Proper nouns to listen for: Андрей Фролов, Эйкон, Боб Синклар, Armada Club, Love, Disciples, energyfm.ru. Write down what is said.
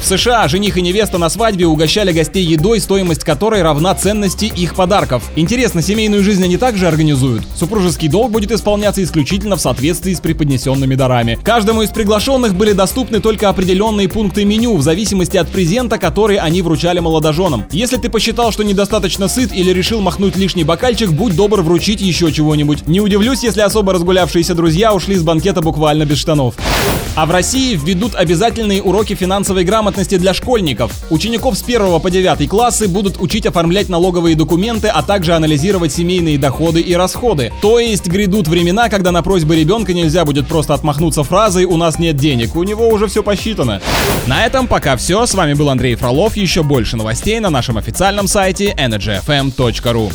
В США жених и невеста на свадьбе угощали гостей едой, стоимость которой равна ценности их подарков. Интересно, семейную жизнь они также организуют? Супружеский долг будет исполняться исключительно в соответствии с преподнесенными дарами. Каждому из приглашенных были доступны только определенные пункты меню, в зависимости от презента, который они вручали молодоженам. Если ты посчитал, что недостаточно сыт или решил махнуть лишний бокальчик, будь добр вручить еще чего-нибудь. Не удивлюсь, если особо разгулявшиеся друзья ушли с банкета буквально без штанов. А в России введут обязательные уроки финансовой грамотности для школьников. Учеников с 1 по 9 классы будут учить оформлять налоговые документы, а также анализировать семейные доходы и расходы. То есть грядут времена, когда на просьбы ребенка нельзя будет просто отмахнуться фразой «у нас нет денег», у него уже все посчитано. На этом пока все, с вами был Андрей Фролов, еще больше новостей на нашем официальном сайте energyfm.ru.